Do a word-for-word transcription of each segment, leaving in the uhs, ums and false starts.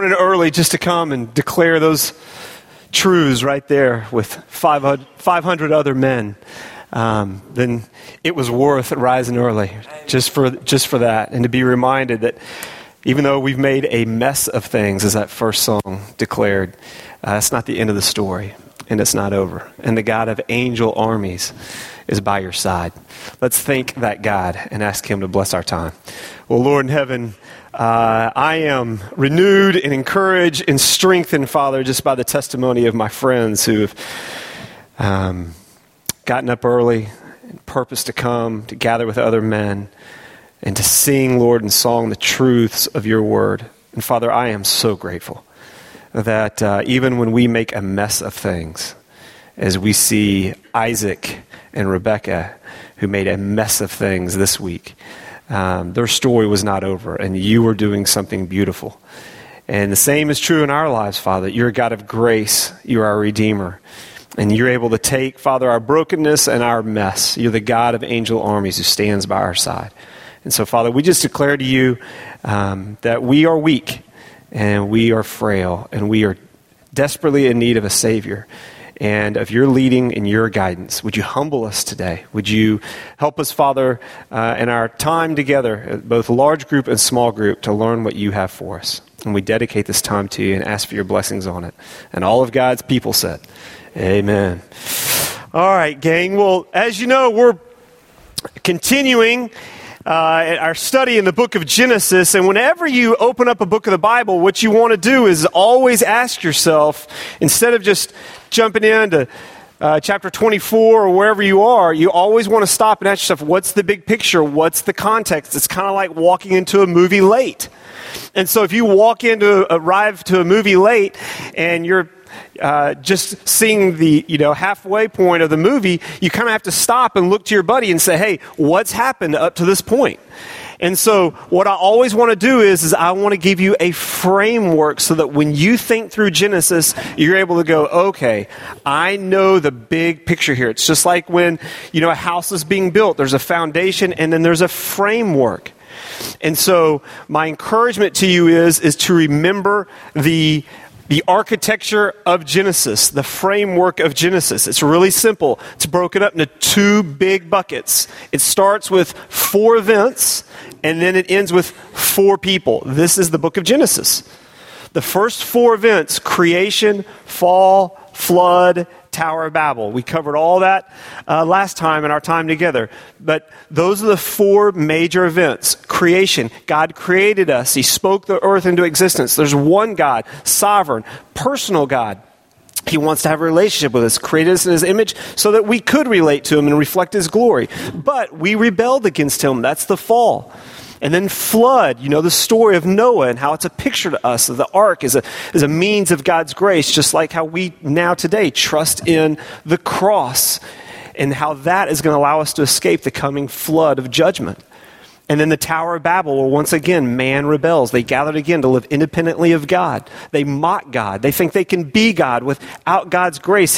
morning early just to come and declare those truths right there with five hundred other men, um, then it was worth rising early just for just for that, and to be reminded that even though we've made a mess of things, as that first song declared, uh, that's not the end of the story, and it's not over. And the God of angel armies is by your side. Let's thank that God and ask him to bless our time. Well, Lord in heaven, Uh, I am renewed and encouraged and strengthened, Father, just by the testimony of my friends who have um, gotten up early and purposed to come, to gather with other men, and to sing, Lord, in song the truths of your word. And Father, I am so grateful that uh, even when we make a mess of things, as we see Isaac and Rebekah, who made a mess of things this week, Um, their story was not over, and you were doing something beautiful. And the same is true in our lives, Father. You're a God of grace. You're our Redeemer. And you're able to take, Father, our brokenness and our mess. You're the God of angel armies who stands by our side. And so, Father, we just declare to you um, that we are weak, and we are frail, and we are desperately in need of a Savior, and of your leading and your guidance. Would you humble us today? Would you help us, Father, uh, in our time together, both large group and small group, to learn what you have for us? And we dedicate this time to you and ask for your blessings on it. And all of God's people said, amen. All right, gang. Well, as you know, we're continuing Uh, our study in the book of Genesis, and whenever you open up a book of the Bible, what you want to do is always ask yourself, instead of just jumping into uh, chapter twenty-four or wherever you are, you always want to stop and ask yourself, what's the big picture? What's the context? It's kind of like walking into a movie late. And so if you walk into, arrive to a movie late, and you're Uh, just seeing the you know halfway point of the movie, you kind of have to stop and look to your buddy and say, hey, what's happened up to this point? And so what I always want to do is, is I want to give you a framework so that when you think through Genesis, you're able to go, okay, I know the big picture here. It's just like when you know a house is being built. There's a foundation and then there's a framework. And so my encouragement to you is, is to remember the The architecture of Genesis, the framework of Genesis. It's really simple. It's broken up into two big buckets. It starts with four events, and then it ends with four people. This is the book of Genesis. The first four events, creation, fall, flood, Tower of Babel. We covered all that uh, last time in our time together. But those are the four major events. Creation. God created us. He spoke the earth into existence. There's one God, sovereign, personal God. He wants to have a relationship with us, created us in his image so that we could relate to him and reflect his glory. But we rebelled against him. That's the fall. And then flood, you know, the story of Noah and how it's a picture to us. The ark is a is a means of God's grace, just like how we now today trust in the cross and how that is going to allow us to escape the coming flood of judgment. And then the Tower of Babel, where once again, man rebels. They gathered again to live independently of God. They mock God. They think they can be God without God's grace,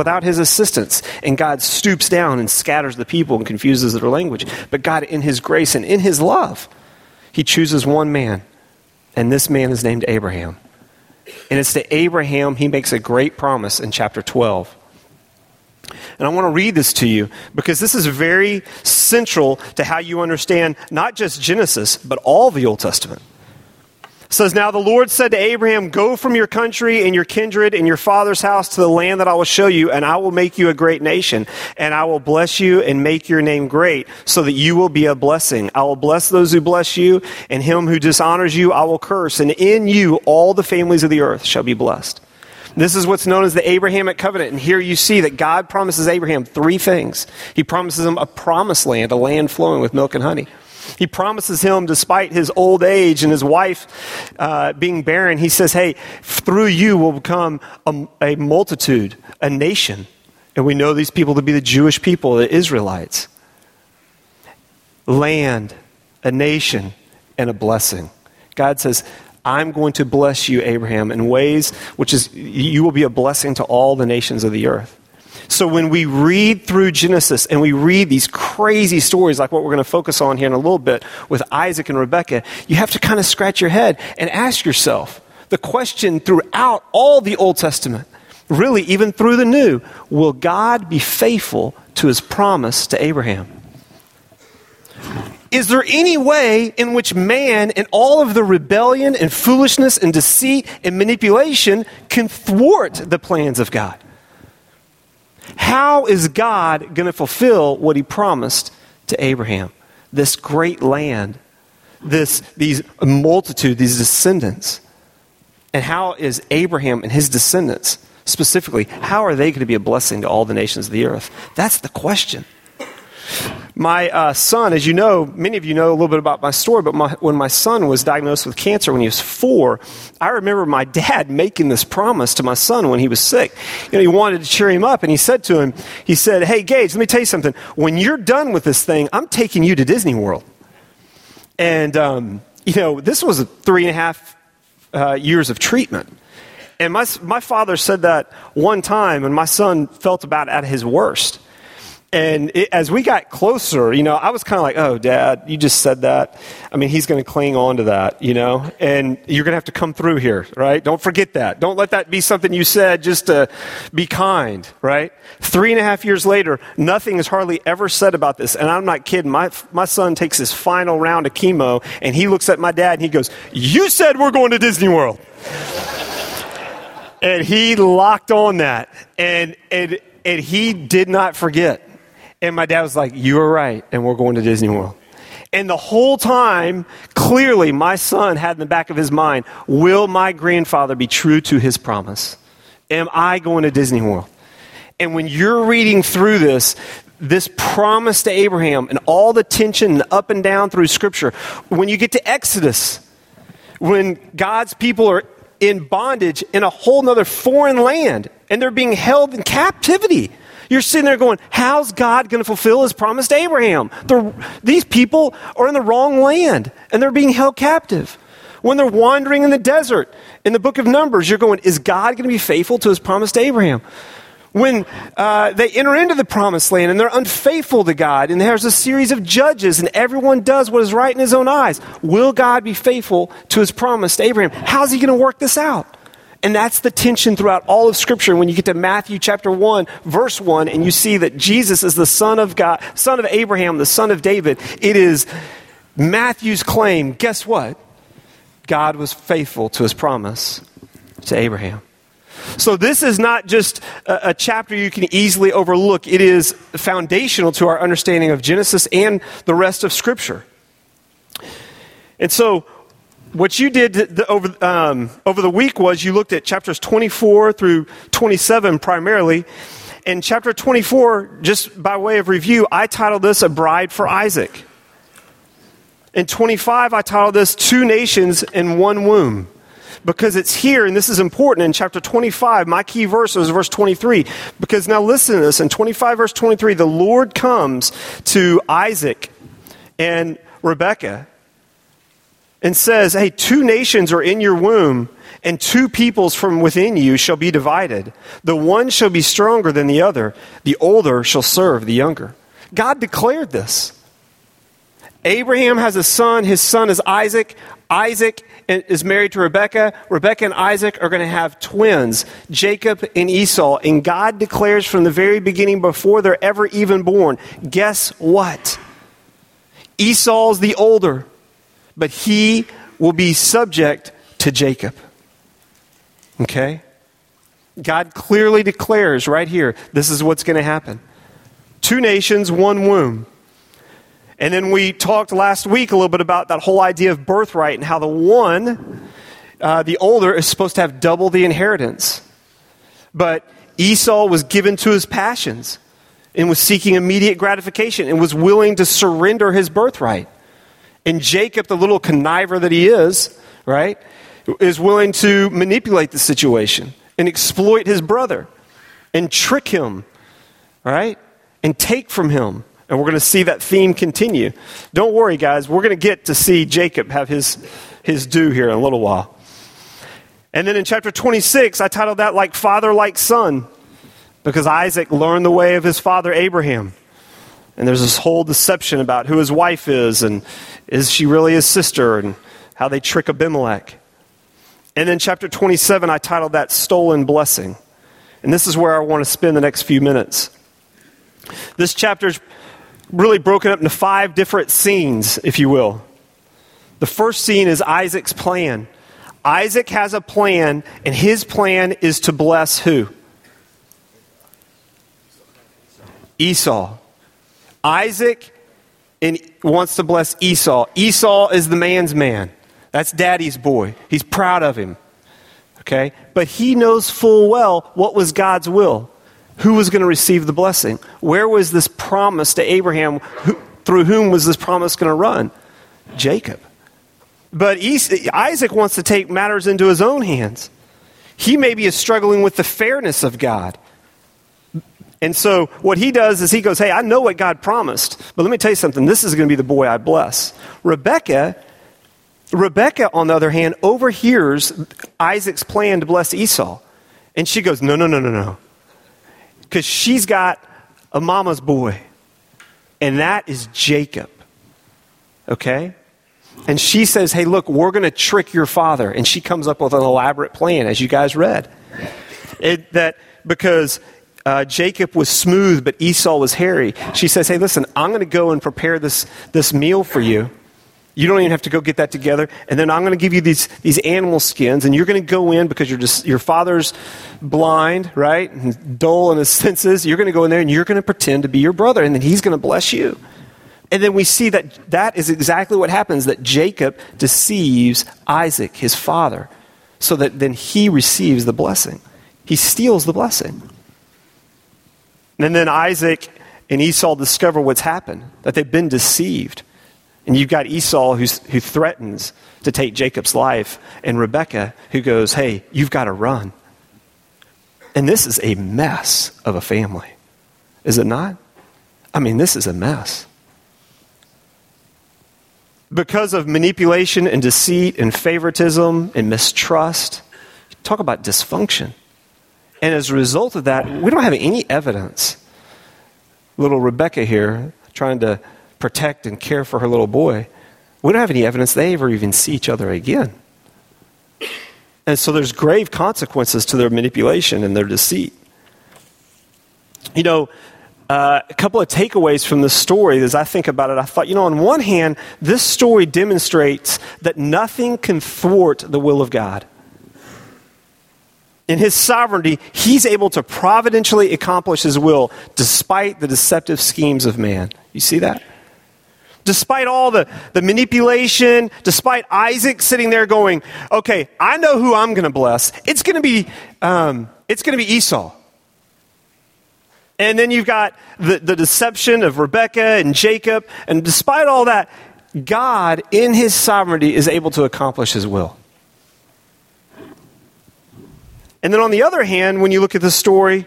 without his assistance. And God stoops down and scatters the people and confuses their language. But God, in his grace and in his love, he chooses one man. And this man is named Abraham. And it's to Abraham he makes a great promise in chapter twelve. And I want to read this to you because this is very central to how you understand not just Genesis, but all the Old Testament. It says, now the Lord said to Abraham, go from your country and your kindred and your father's house to the land that I will show you, and I will make you a great nation, and I will bless you and make your name great so that you will be a blessing. I will bless those who bless you, and him who dishonors you I will curse, and in you all the families of the earth shall be blessed. This is what's known as the Abrahamic covenant. And here you see that God promises Abraham three things. He promises him a promised land, a land flowing with milk and honey. He promises him, despite his old age and his wife uh, being barren, he says, hey, through you will become a, a multitude, a nation. And we know these people to be the Jewish people, the Israelites. Land, a nation, and a blessing. God says, I'm going to bless you, Abraham, in ways which is, you will be a blessing to all the nations of the earth. So when we read through Genesis and we read these crazy stories like what we're going to focus on here in a little bit with Isaac and Rebekah, you have to kind of scratch your head and ask yourself, the question throughout all the Old Testament, really even through the New, will God be faithful to his promise to Abraham? Is there any way in which man and all of the rebellion and foolishness and deceit and manipulation can thwart the plans of God? How is God going to fulfill what he promised to Abraham? This great land, this these multitude, these descendants. And how is Abraham and his descendants, specifically, how are they going to be a blessing to all the nations of the earth? That's the question. My uh, son, as you know, many of you know a little bit about my story, but my, when my son was diagnosed with cancer when he was four, I remember my dad making this promise to my son when he was sick. You know, he wanted to cheer him up, and he said to him, he said, "Hey, Gage, let me tell you something. When you're done with this thing, I'm taking you to Disney World." And, um, you know, this was three and a half uh, years of treatment. And my, my father said that one time, and my son felt about at his worst. And it, as we got closer, you know, I was kind of like, "Oh, Dad, you just said that. I mean, he's going to cling on to that, you know, and you're going to have to come through here, right? Don't forget that. Don't let that be something you said just to be kind, right?" Three and a half years later, nothing is hardly ever said about this. And I'm not kidding. My my son takes his final round of chemo, and he looks at my dad, and he goes, "You said we're going to Disney World." And he locked on that, and and and he did not forget. And my dad was like, "You were right, and we're going to Disney World." And the whole time, clearly, my son had in the back of his mind, will my grandfather be true to his promise? Am I going to Disney World? And when you're reading through this, this promise to Abraham and all the tension up and down through Scripture, when you get to Exodus, when God's people are in bondage in a whole nother foreign land, and they're being held in captivity, you're sitting there going, how's God going to fulfill his promise to Abraham? They're, these people are in the wrong land, and they're being held captive. When they're wandering in the desert, in the book of Numbers, you're going, is God going to be faithful to his promise to Abraham? When uh, they enter into the promised land, and they're unfaithful to God, and there's a series of judges, and everyone does what is right in his own eyes, will God be faithful to his promise to Abraham? How's he going to work this out? And that's the tension throughout all of Scripture. When you get to Matthew chapter one, verse one, and you see that Jesus is the Son of God, Son of Abraham, the Son of David, it is Matthew's claim. Guess what? God was faithful to his promise to Abraham. So this is not just a, a chapter you can easily overlook. It is foundational to our understanding of Genesis and the rest of Scripture. And so what you did the, over um, over the week was you looked at chapters twenty-four through twenty-seven primarily. And chapter twenty-four, just by way of review, I titled this A Bride for Isaac. In twenty-five, I titled this Two Nations in One Womb. Because it's here, and this is important, in chapter twenty-five, my key verse is verse twenty-three. Because now listen to this, in twenty-five verse twenty-three, the Lord comes to Isaac and Rebekah and says, "Hey, two nations are in your womb, and two peoples from within you shall be divided. The one shall be stronger than the other. The older shall serve the younger." God declared this. Abraham has a son. His son is Isaac. Isaac is married to Rebekah. Rebekah and Isaac are going to have twins, Jacob and Esau. And God declares from the very beginning, before they're ever even born, guess what? Esau's the older, but he will be subject to Jacob. Okay? God clearly declares right here, this is what's going to happen. Two nations, one womb. And then we talked last week a little bit about that whole idea of birthright and how the one, uh, the older, is supposed to have double the inheritance. But Esau was given to his passions and was seeking immediate gratification and was willing to surrender his birthright. And Jacob, the little conniver that he is, right, is willing to manipulate the situation and exploit his brother and trick him, right, and take from him. And we're going to see that theme continue. Don't worry, guys. We're going to get to see Jacob have his, his due here in a little while. And then in chapter twenty-six, I titled that like Father, like Son, because Isaac learned the way of his father Abraham. And there's this whole deception about who his wife is and is she really his sister and how they trick Abimelech. And then chapter twenty-seven, I titled that Stolen Blessing. And this is where I want to spend the next few minutes. This chapter's really broken up into five different scenes, if you will. The first scene is Isaac's plan. Isaac has a plan, and his plan is to bless who? Esau. Isaac and wants to bless Esau. Esau is the man's man. That's daddy's boy. He's proud of him. Okay? But he knows full well what was God's will. Who was going to receive the blessing? Where was this promise to Abraham? Who, through whom was this promise going to run? Jacob. But Isaac wants to take matters into his own hands. He maybe is struggling with the fairness of God. And so what he does is he goes, hey, I know what God promised, but let me tell you something. This is going to be the boy I bless. Rebekah, Rebekah, on the other hand, overhears Isaac's plan to bless Esau. And she goes, no, no, no, no, no. Because she's got a mama's boy, and that is Jacob, okay? And she says, hey, look, we're going to trick your father. And she comes up with an elaborate plan, as you guys read, it, that because uh, Jacob was smooth, but Esau was hairy. She says, hey, listen, I'm going to go and prepare this, this meal for you. You don't even have to go get that together. And then I'm going to give you these, these animal skins, and you're going to go in because you're just, your father's blind, right, and dull in his senses. You're going to go in there, and you're going to pretend to be your brother, and then he's going to bless you. And then we see that that is exactly what happens, that Jacob deceives Isaac, his father, so that then he receives the blessing. He steals the blessing. And then Isaac and Esau discover what's happened, that they've been deceived. And you've got Esau who's, who threatens to take Jacob's life, and Rebekah who goes, hey, you've got to run. And this is a mess of a family, is it not? I mean, this is a mess. Because of manipulation and deceit and favoritism and mistrust, talk about dysfunction. And as a result of that, we don't have any evidence. Little Rebekah here trying to protect and care for her little boy, we don't have any evidence they ever even see each other again. And so there's grave consequences to their manipulation and their deceit. You know, uh, a couple of takeaways from this story as I think about it, I thought, you know, on one hand, this story demonstrates that nothing can thwart the will of God. In his sovereignty, he's able to providentially accomplish his will despite the deceptive schemes of man. You see that? Despite all the, the manipulation, despite Isaac sitting there going, okay, I know who I'm going to bless. It's going to be um, it's going to be Esau. And then you've got the, the deception of Rebekah and Jacob. And despite all that, God in his sovereignty is able to accomplish his will. And then on the other hand, when you look at the story,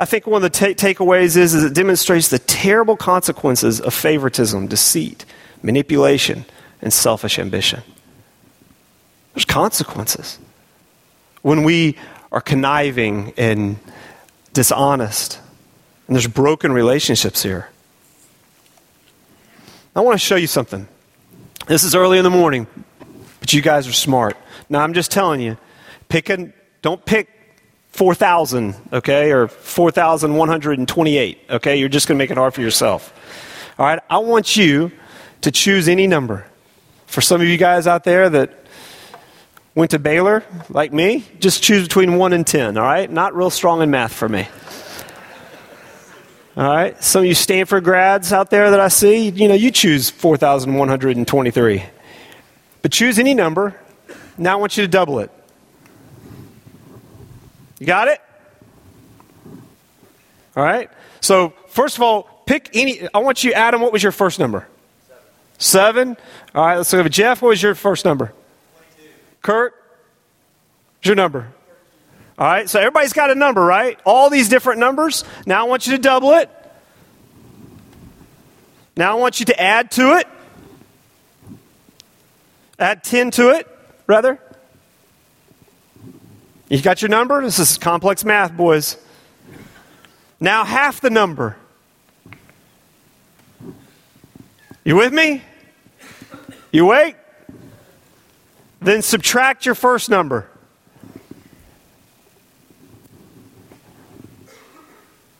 I think one of the ta- takeaways is, is it demonstrates the terrible consequences of favoritism, deceit, manipulation, and selfish ambition. There's consequences when we are conniving and dishonest, and there's broken relationships here. I want to show you something. This is early in the morning, but you guys are smart. Now, I'm just telling you, pick a, don't pick four thousand, okay, or four thousand one hundred twenty-eight, okay? You're just going to make it hard for yourself. All right, I want you to choose any number. For some of you guys out there that went to Baylor, like me, just choose between one and ten, all right? Not real strong in math for me. All right, some of you Stanford grads out there that I see, you know, you choose four thousand one hundred twenty-three. But choose any number. Now I want you to double it. You got it? All right. So first of all, pick any. I want you, Adam, what was your first number? Seven. Seven. All right. Let's look at Jeff. What was your first number? twenty-two. Kurt, what's your number? All right. So everybody's got a number, right? All these different numbers. Now I want you to double it. Now I want you to add to it. Add ten to it, rather. You got your number? This is complex math, boys. Now half the number. You with me? You awake? Then subtract your first number.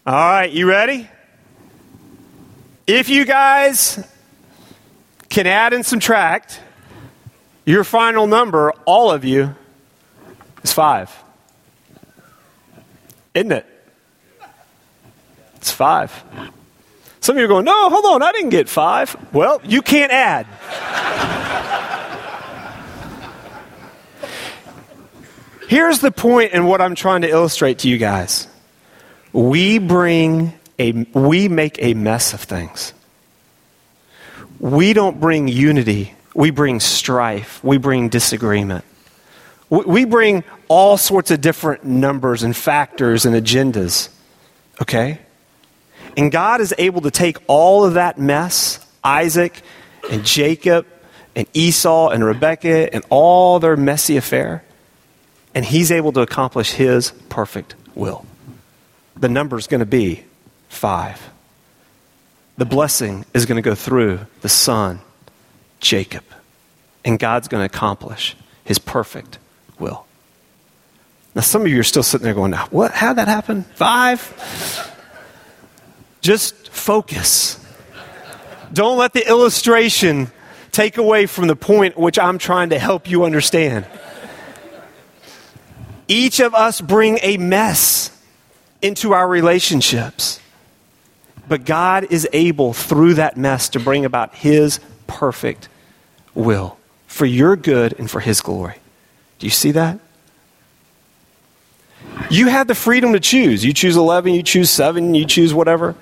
All right, you ready? If you guys can add and subtract, your final number, all of you, is five. Isn't it? It's five. Some of you are going, no, hold on, I didn't get five. Well, you can't add. Here's the point in what I'm trying to illustrate to you guys. We bring a, we make a mess of things. We don't bring unity. We bring strife. We bring disagreement. We, we bring all sorts of different numbers and factors and agendas. Okay? And God is able to take all of that mess, Isaac and Jacob and Esau and Rebekah and all their messy affair, and he's able to accomplish his perfect will. The number is going to be five. The blessing is going to go through the son, Jacob, and God's going to accomplish his perfect will. Now, some of you are still sitting there going, what? How'd that happen? Five? Just focus. Don't let the illustration take away from the point which I'm trying to help you understand. Each of us bring a mess into our relationships. But God is able, through that mess, to bring about his perfect will for your good and for his glory. Do you see that? You have the freedom to choose. You choose eleven, you choose seven, you choose whatever.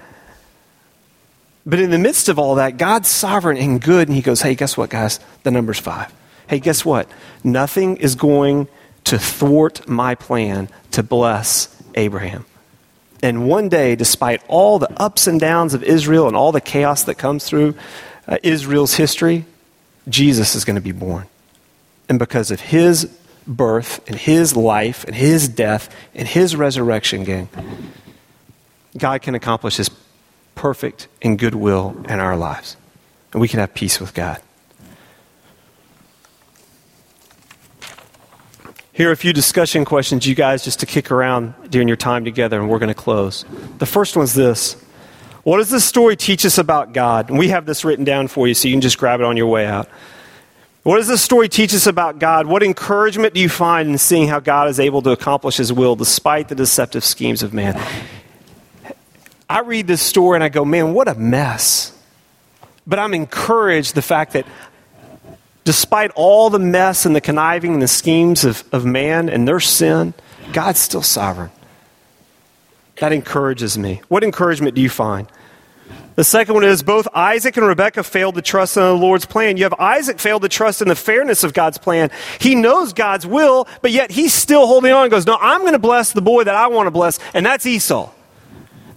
But in the midst of all that, God's sovereign and good, and he goes, hey, guess what, guys? The number's five. Hey, guess what? Nothing is going to thwart my plan to bless Abraham. And one day, despite all the ups and downs of Israel and all the chaos that comes through uh, Israel's history, Jesus is going to be born. And because of his birth and his life and his death and his resurrection, gang, God can accomplish his perfect and good will in our lives. And we can have peace with God. Here are a few discussion questions, you guys, just to kick around during your time together, and we're going to close. The first one's this. What does this story teach us about God? And we have this written down for you, so you can just grab it on your way out. What does this story teach us about God? What encouragement do you find in seeing how God is able to accomplish his will despite the deceptive schemes of man? I read this story and I go, man, what a mess. But I'm encouraged the fact that despite all the mess and the conniving and the schemes of, of man and their sin, God's still sovereign. That encourages me. What encouragement do you find? The second one is both Isaac and Rebekah failed to trust in the Lord's plan. You have Isaac failed to trust in the fairness of God's plan. He knows God's will, but yet he's still holding on and goes, no, I'm going to bless the boy that I want to bless, and that's Esau.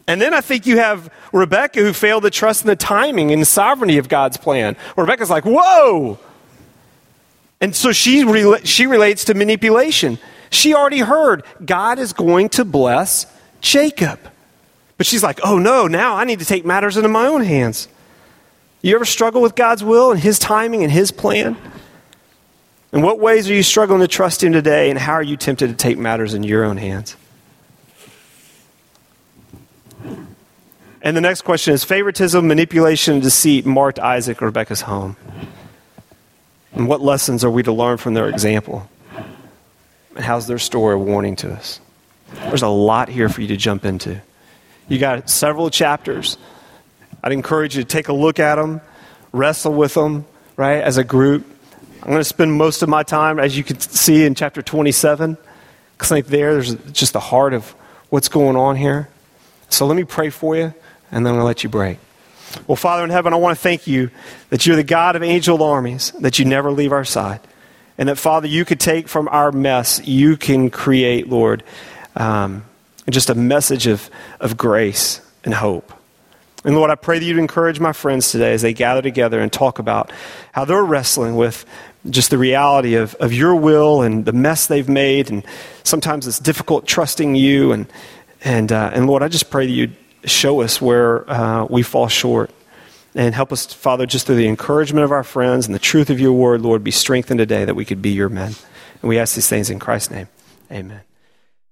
And then I think you have Rebekah who failed to trust in the timing and the sovereignty of God's plan. Rebekah's like, whoa! And so she rela- she relates to manipulation. She already heard God is going to bless Jacob. But she's like, oh no, now I need to take matters into my own hands. You ever struggle with God's will and his timing and his plan? In what ways are you struggling to trust him today, and how are you tempted to take matters in your own hands? And the next question is, favoritism, manipulation, and deceit marked Isaac and Rebekah's home. And what lessons are we to learn from their example? And how's their story warning to us? There's a lot here for you to jump into. You got several chapters. I'd encourage you to take a look at them, wrestle with them, right, as a group. I'm going to spend most of my time, as you can see, in chapter twenty-seven, because I think there, there's just the heart of what's going on here. So let me pray for you, and then I'm going to let you break. Well, Father in heaven, I want to thank you that you're the God of angel armies, that you never leave our side, and that, Father, you could take from our mess, you can create, Lord, um, and just a message of, of grace and hope. And Lord, I pray that you'd encourage my friends today as they gather together and talk about how they're wrestling with just the reality of, of your will and the mess they've made. And sometimes it's difficult trusting you. And and uh, and Lord, I just pray that you'd show us where uh, we fall short. And help us, Father, just through the encouragement of our friends and the truth of your word, Lord, be strengthened today that we could be your men. And we ask these things in Christ's name. Amen.